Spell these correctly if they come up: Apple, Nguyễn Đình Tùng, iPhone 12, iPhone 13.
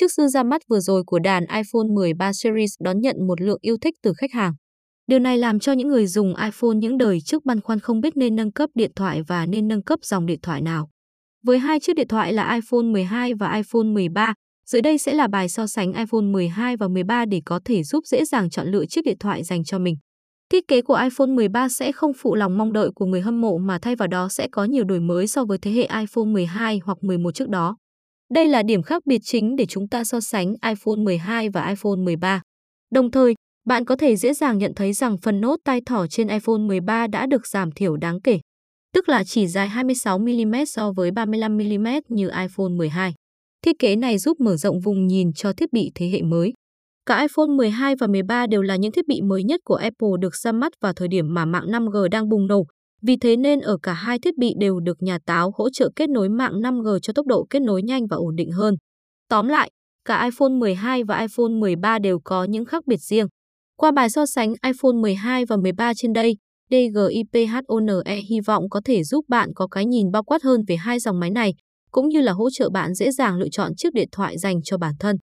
Chiếc siêu ra mắt vừa rồi của đàn iPhone 13 series đón nhận một lượng yêu thích từ khách hàng. Điều này làm cho những người dùng iPhone những đời trước băn khoăn không biết nên nâng cấp điện thoại và nên nâng cấp dòng điện thoại nào. Với hai chiếc điện thoại là iPhone 12 và iPhone 13, dưới đây sẽ là bài so sánh iPhone 12 và 13 để có thể giúp dễ dàng chọn lựa chiếc điện thoại dành cho mình. Thiết kế của iPhone 13 sẽ không phụ lòng mong đợi của người hâm mộ mà thay vào đó sẽ có nhiều đổi mới so với thế hệ iPhone 12 hoặc 11 trước đó. Đây là điểm khác biệt chính để chúng ta so sánh iPhone 12 và iPhone 13. Đồng thời, bạn có thể dễ dàng nhận thấy rằng phần nốt tai thỏ trên iPhone 13 đã được giảm thiểu đáng kể, tức là chỉ dài 26 mm so với 35 mm như iPhone 12. Thiết kế này giúp mở rộng vùng nhìn cho thiết bị thế hệ mới. Cả iPhone 12 và 13 đều là những thiết bị mới nhất của Apple được ra mắt vào thời điểm mà mạng 5G đang bùng nổ. Vì thế nên ở cả hai thiết bị đều được nhà táo hỗ trợ kết nối mạng 5G cho tốc độ kết nối nhanh và ổn định hơn. Tóm lại, cả iPhone 12 và iPhone 13 đều có những khác biệt riêng. Qua bài so sánh iPhone 12 và 13 trên đây, DIGIPHONE hy vọng có thể giúp bạn có cái nhìn bao quát hơn về hai dòng máy này, cũng như là hỗ trợ bạn dễ dàng lựa chọn chiếc điện thoại dành cho bản thân.